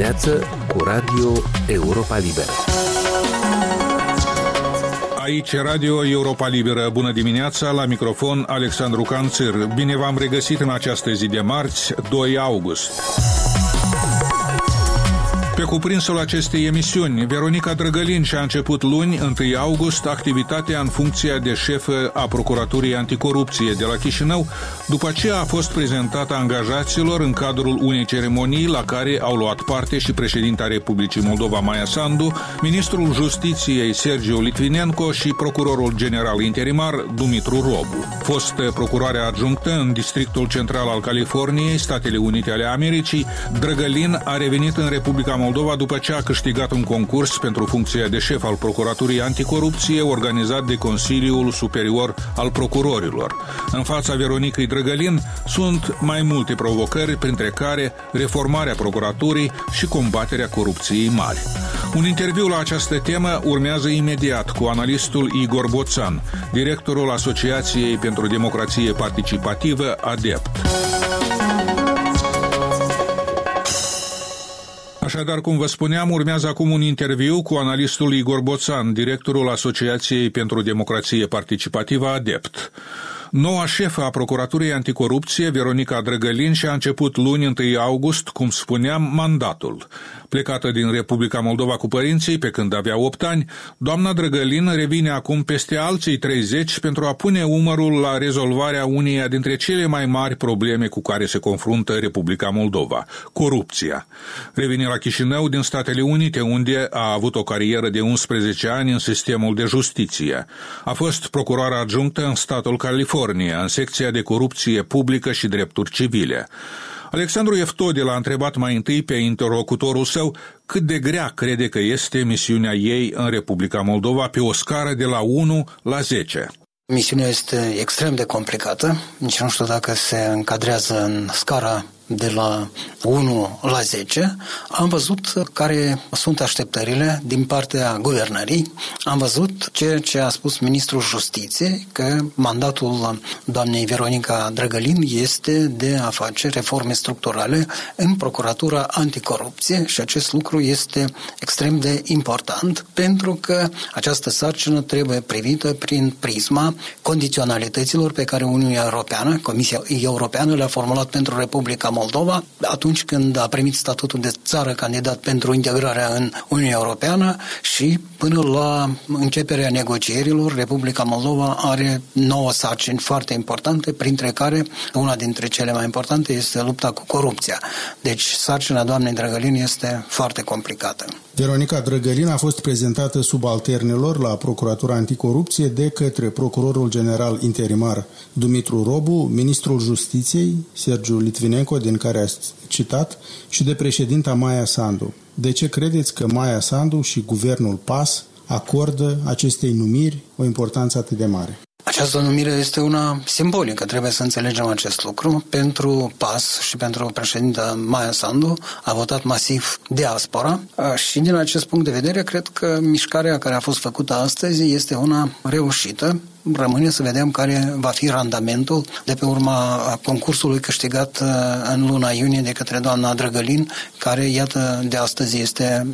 dimineață cu Radio Europa Liberă. Aici Radio Europa Liberă. Bună dimineața, la microfon Alexandru Canțir. Bine v-am regăsit în această zi de marți, 2 august. Pe cuprinsul acestei emisiuni, Veronica Drăgălin și-a început luni, 1 august, activitatea în funcția de șefă a Procuraturii Anticorupție de la Chișinău, după ce a fost prezentată angajaților în cadrul unei ceremonii la care au luat parte și președinta Republicii Moldova Maia Sandu, ministrul Justiției Sergiu Litvinenco și procurorul general interimar Dumitru Robu. Fostă procuroare adjunctă în Districtul Central al Californiei, Statele Unite ale Americii, Drăgălin a revenit în Republica Moldova după ce a câștigat un concurs pentru funcția de șef al Procuraturii Anticorupție organizat de Consiliul Superior al Procurorilor. În fața Veronicăi Drăgălin sunt mai multe provocări, printre care reformarea Procuraturii și combaterea corupției mari. Un interviu la această temă urmează imediat cu analistul Igor Boțan, directorul Asociației pentru Democrație Participativă ADEPT. Așadar, cum vă spuneam, urmează acum un interviu cu analistul Igor Boțan, directorul Asociației pentru Democrație Participativă ADEPT. Noua șefă a Procuraturii Anticorupție, Veronica Drăgălin, și-a început luni 1 august, cum spuneam, mandatul. Plecată din Republica Moldova cu părinții pe când avea 8 ani, doamna Drăgălin revine acum peste alții 30 pentru a pune umărul la rezolvarea uneia dintre cele mai mari probleme cu care se confruntă Republica Moldova, corupția. Revine la Chișinău din Statele Unite, unde a avut o carieră de 11 ani în sistemul de justiție. A fost procuroară adjunctă în statul California, în secția de corupție publică și drepturi civile. Alexandru Evtodi l-a întrebat mai întâi pe interlocutorul său cât de grea crede că este misiunea ei în Republica Moldova pe o scară de la 1 la 10. Misiunea este extrem de complicată, nici nu știu dacă se încadrează în scara de la 1 la 10, am văzut care sunt așteptările din partea guvernării, am văzut ceea ce a spus ministrul Justiției, că mandatul doamnei Veronica Drăgălin este de a face reforme structurale în Procuratura Anticorupție și acest lucru este extrem de important pentru că această sarcină trebuie privită prin prisma condiționalităților pe care Uniunea Europeană, Comisia Europeană le-a formulat pentru Republica Moldova, atunci când a primit statutul de țară candidat pentru integrarea în Uniunea Europeană și până la începerea negocierilor, Republica Moldova are 9 sarcini foarte importante, printre care una dintre cele mai importante este lupta cu corupția. Deci sarcina doamnei Drăgălin este foarte complicată. Veronica Drăgălin a fost prezentată subalternilor la Procuratura Anticorupție de către procurorul general interimar Dumitru Robu, ministrul Justiției Sergiu Litvinenco, din care ați citat, și de președinta Maia Sandu. De ce credeți că Maia Sandu și guvernul PAS acordă acestei numiri o importanță atât de mare? Această numire este una simbolică, trebuie să înțelegem acest lucru. Pentru PAS și pentru președinta Maia Sandu a votat masiv diaspora și din acest punct de vedere cred că mișcarea care a fost făcută astăzi este una reușită. Rămâne să vedem care va fi randamentul de pe urma concursului câștigat în luna iunie de către doamna Drăgălin, care, iată, de astăzi este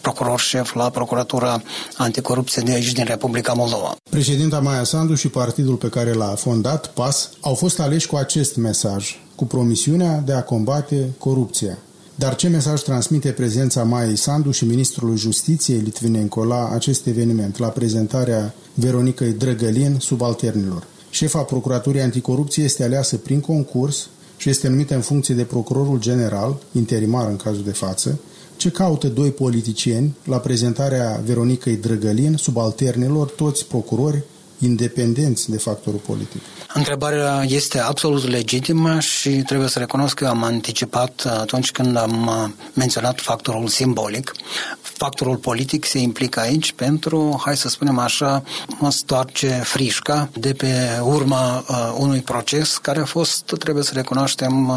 procuror șef la Procuratura Anticorupție de aici din Republica Moldova. Președinta Maia Sandu și partidul pe care l-a fondat, PAS, au fost aleși cu acest mesaj, cu promisiunea de a combate corupția. Dar ce mesaj transmite prezența Maiei Sandu și ministrul Justiției Litvinenco la acest eveniment, la prezentarea Veronicăi Drăgălin subalternilor? Șefa Procuraturii Anticorupție este aleasă prin concurs și este numită în funcție de procurorul general, interimar în cazul de față. Ce caută doi politicieni la prezentarea Veronicăi Drăgălin subalternilor, toți procurori independenți de factorul politic? Întrebarea este absolut legitimă și trebuie să recunosc că am anticipat atunci când am menționat factorul simbolic. Factorul politic se implică aici pentru, hai să spunem așa, mă stoarce frișca de pe urma unui proces care a fost, trebuie să recunoaștem,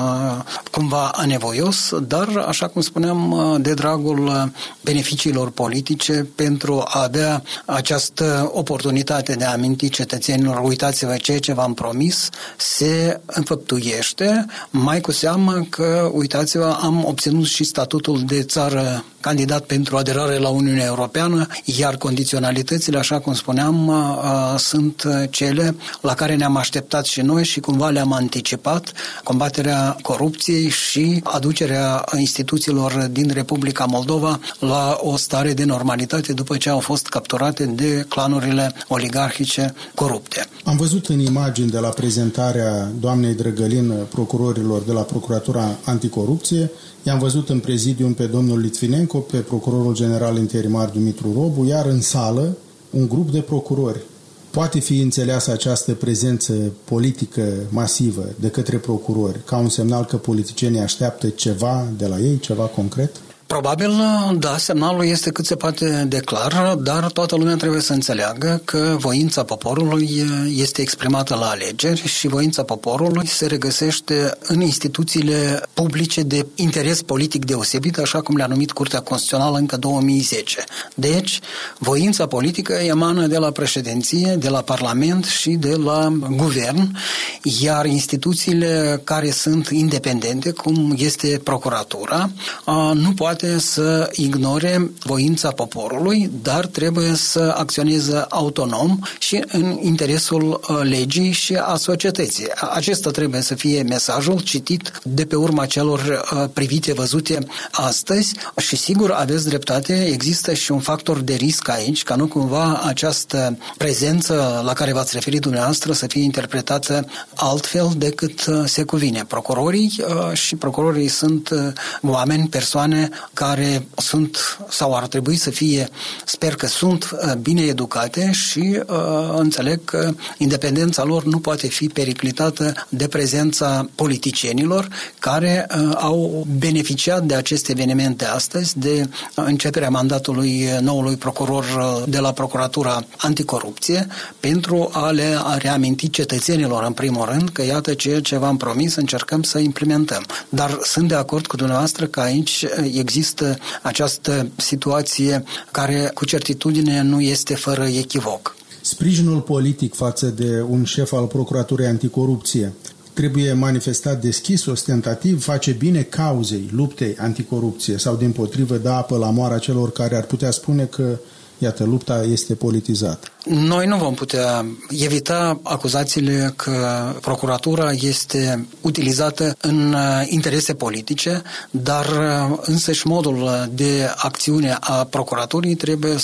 cumva anevoios, dar, așa cum spuneam, de dragul beneficiilor politice pentru a avea această oportunitate de a aminti reaminti cetățenilor, uitați-vă, ceea ce v-am promis se înfăptuiește, mai cu seamă că, uitați-vă, am obținut și statutul de țară candidat pentru aderare la Uniunea Europeană, iar condiționalitățile, așa cum spuneam, sunt cele la care ne-am așteptat și noi și cumva le-am anticipat, combaterea corupției și aducerea instituțiilor din Republica Moldova la o stare de normalitate după ce au fost capturate de clanurile oligarhice corupte. Am văzut în imagini de la prezentarea doamnei Drăgălin procurorilor de la Procuratura Anticorupție, i-am văzut în prezidium pe domnul Litvinenco, pe procurorul general interimar Dumitru Robu, iar în sală un grup de procurori. Poate fi înțeleasă această prezență politică masivă de către procurori ca un semnal că politicienii așteaptă ceva de la ei, ceva concret? Probabil, da, semnalul este cât se poate de clar, dar toată lumea trebuie să înțeleagă că voința poporului este exprimată la alegeri și voința poporului se regăsește în instituțiile publice de interes politic deosebit, așa cum le-a numit Curtea Constituțională încă 2010. Deci, voința politică emană de la președinție, de la Parlament și de la guvern, iar instituțiile care sunt independente, cum este procuratura, nu poate să ignore voința poporului, dar trebuie să acționeze autonom și în interesul legii și a societății. Acesta trebuie să fie mesajul citit de pe urma celor privite, văzute astăzi și sigur aveți dreptate, există și un factor de risc aici, ca nu cumva această prezență la care v-ați referit dumneavoastră să fie interpretată altfel decât se cuvine. Procurorii sunt oameni, persoane care sunt sau ar trebui să fie, sper că sunt bine educate și înțeleg că independența lor nu poate fi periclitată de prezența politicienilor care au beneficiat de aceste evenimente astăzi, de începerea mandatului noului procuror de la Procuratura Anticorupție, pentru a le reaminti cetățenilor în primul rând că iată ceea ce v-am promis, încercăm să implementăm. Dar sunt de acord cu dumneavoastră că aici există această situație care cu certitudine nu este fără echivoc. Sprijinul politic față de un șef al Procuraturii Anticorupție trebuie manifestat deschis, ostentativ, face bine cauzei luptei anticorupție sau dimpotrivă dă apă la moara celor care ar putea spune că iată, lupta este politizată. Noi nu vom putea evita acuzațiile că procuratura este utilizată în interese politice, dar însăși modul de acțiune a procuraturii trebuie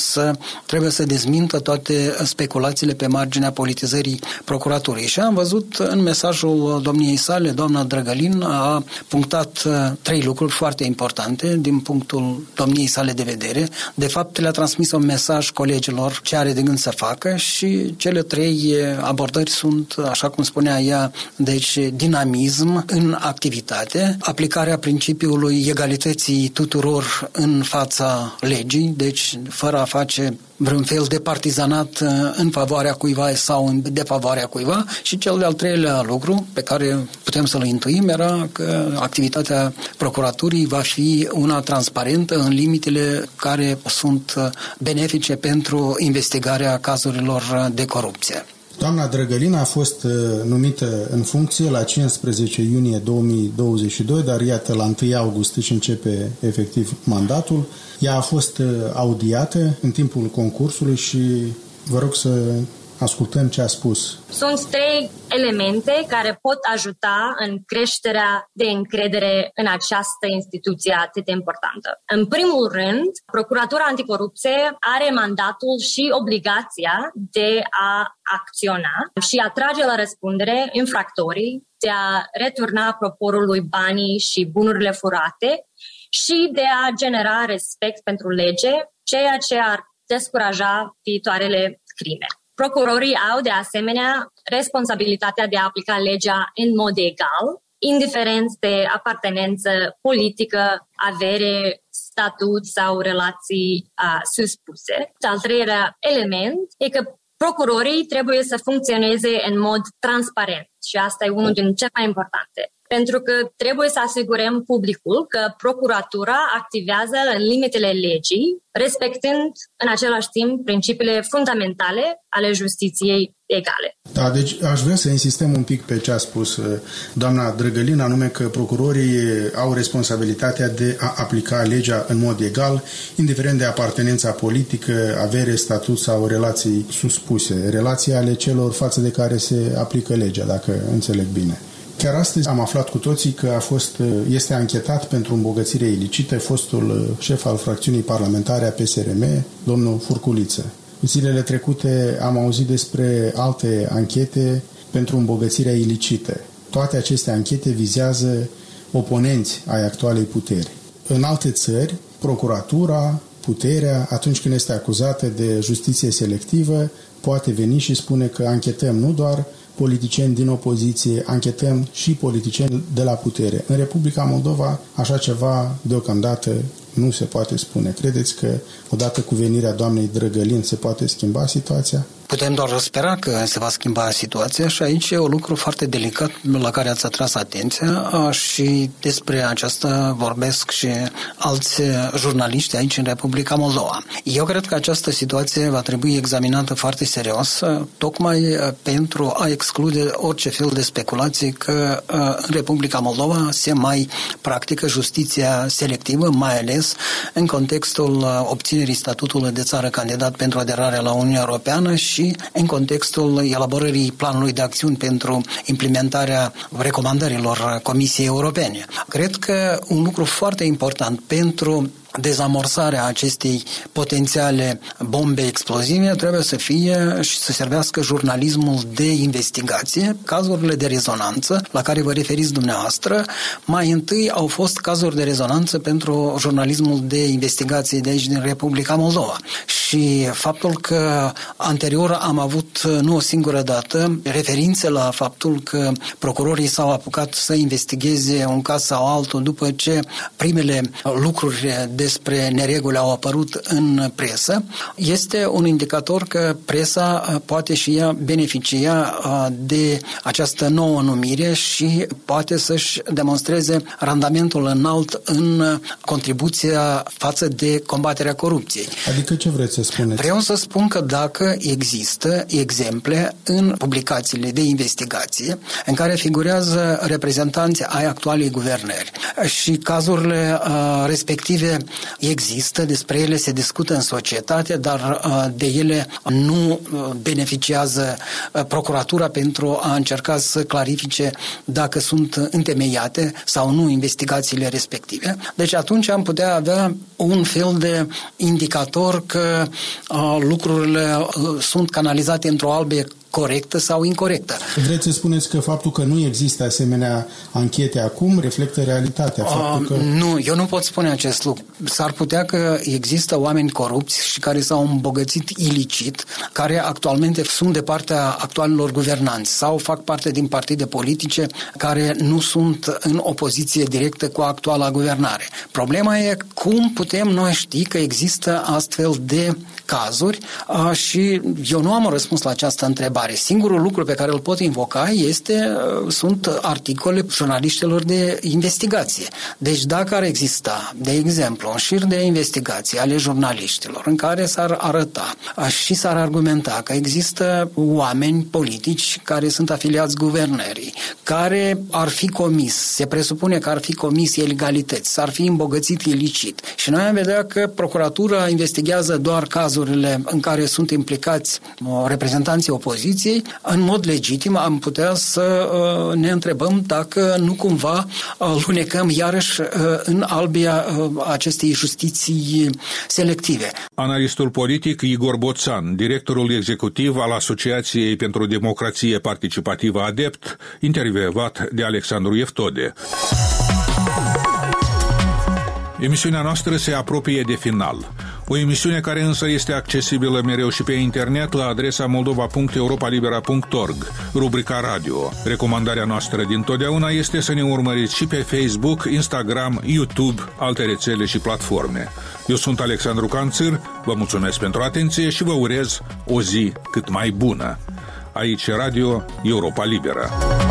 să dezmintă toate speculațiile pe marginea politizării procuraturii. Și am văzut în mesajul domniei sale, doamna Drăgălin a punctat 3 lucruri foarte importante din punctul domniei sale de vedere. De fapt, le-a transmis un mesaj colegilor ce are de gând să facă. Și cele 3 abordări sunt, așa cum spunea ea, deci dinamism în activitate, aplicarea principiului egalității tuturor în fața legii, deci fără a face vreun fel de partizanat în favoarea cuiva sau în defavoarea cuiva și cel de-al 3-lea lucru pe care putem să-l intuim era că activitatea procuraturii va fi una transparentă în limitele care sunt benefice pentru investigarea cazurilor de corupție. Doamna Drăgălin a fost numită în funcție la 15 iunie 2022, dar iată, la 1 august își începe efectiv mandatul. Ea a fost audiată în timpul concursului și vă rog să ascultăm ce a spus. Sunt 3 elemente care pot ajuta în creșterea de încredere în această instituție atât de importantă. În primul rând, Procuratura Anticorupție are mandatul și obligația de a acționa și a trage la răspundere infractorii, de a returna proporului banii și bunurile furate și de a genera respect pentru lege, ceea ce ar descuraja viitoarele crime. Procurorii au, de asemenea, responsabilitatea de a aplica legea în mod egal, indiferent de apartenență politică, avere, statut sau relații suspuse. Al 3-lea element e că procurorii trebuie să funcționeze în mod transparent și asta e unul din cele mai importante. pentru că trebuie să asigurăm publicul că procuratura activează în limitele legii, respectând în același timp principiile fundamentale ale justiției egale. Da, deci aș vrea să insistăm un pic pe ce a spus doamna Drăgălin, anume că procurorii au responsabilitatea de a aplica legea în mod egal, indiferent de apartenența politică, avere, statut sau relații suspuse, relații ale celor față de care se aplică legea, dacă înțeleg bine. Chiar astăzi am aflat cu toții că este anchetat pentru îmbogățire ilicită fostul șef al fracțiunii parlamentare a PSRM, domnul Furculiță. Zilele trecute am auzit despre alte anchete pentru îmbogățirea ilicită. Toate aceste anchete vizează oponenți ai actualei puteri. În alte țări, procuratura, puterea, atunci când este acuzată de justiție selectivă, poate veni și spune că anchetăm nu doar politicieni din opoziție, anchetăm și politicieni de la putere. În Republica Moldova așa ceva deocamdată nu se poate spune. Credeți că odată cu venirea doamnei Drăgălin se poate schimba situația? Putem doar spera că se va schimba situația și aici e un lucru foarte delicat la care ați atras atenția și despre aceasta vorbesc și alți jurnaliști aici în Republica Moldova. Eu cred că această situație va trebui examinată foarte serios, tocmai pentru a exclude orice fel de speculații că în Republica Moldova se mai practică justiția selectivă, mai ales în contextul obținerii statutului de țară candidat pentru aderare la Uniunea Europeană și în contextul elaborării planului de acțiuni pentru implementarea recomandărilor Comisiei Europene. Cred că un lucru foarte important pentru dezamorsarea acestei potențiale bombe explozive trebuie să fie și să servească jurnalismul de investigație. Cazurile de rezonanță la care vă referiți dumneavoastră, mai întâi au fost cazuri de rezonanță pentru jurnalismul de investigație de aici din Republica Moldova. Și faptul că anterior am avut nu o singură dată referințe la faptul că procurorii s-au apucat să investigheze un caz sau altul după ce primele lucruri despre nereguli au apărut în presă, este un indicator că presa poate și ea beneficia de această nouă numire și poate să-și demonstreze randamentul înalt în contribuția față de combaterea corupției. Adică ce vreți să spuneți? Vreau să spun că dacă există exemple în publicațiile de investigație în care figurează reprezentanții ai actualei guvernări și cazurile respective există, despre ele se discută în societate, dar de ele nu beneficiază procuratura pentru a încerca să clarifice dacă sunt întemeiate sau nu investigațiile respective. Deci atunci am putea avea un fel de indicator că lucrurile sunt canalizate într-o albie corectă sau incorectă. Vreți să spuneți că faptul că nu există asemenea anchete acum reflectă realitatea? Nu, eu nu pot spune acest lucru. S-ar putea că există oameni corupți și care s-au îmbogățit ilicit, care actualmente sunt de partea actualilor guvernanți sau fac parte din partide politice care nu sunt în opoziție directă cu actuala guvernare. Problema e cum putem noi ști că există astfel de cazuri și eu nu am un răspuns la această întrebare. Singurul lucru pe care îl pot invoca sunt articole jurnaliștilor de investigație. Deci dacă ar exista, de exemplu, un șir de investigații ale jurnaliștilor în care s-ar arăta și s-ar argumenta că există oameni politici care sunt afiliați guvernării, care ar fi comis, se presupune că ar fi comis ilegalități, s-ar fi îmbogățit ilicit. Și noi am vedea că procuratura investigează doar cazurile în care sunt implicați reprezentanții opoziției. În mod legitim am putea să ne întrebăm dacă nu cumva lunecăm iarăși în albia acestei justiții selective. Analistul politic Igor Boțan, directorul executiv al Asociației pentru Democrație Participativă ADEPT, intervievat de Alexandru Evtodi. Emisiunea noastră se apropie de final. O emisiune care însă este accesibilă mereu și pe internet la adresa moldova.europalibera.org, rubrica radio. Recomandarea noastră dintotdeauna este să ne urmăriți și pe Facebook, Instagram, YouTube, alte rețele și platforme. Eu sunt Alexandru Canțir, vă mulțumesc pentru atenție și vă urez o zi cât mai bună. Aici Radio Europa Liberă.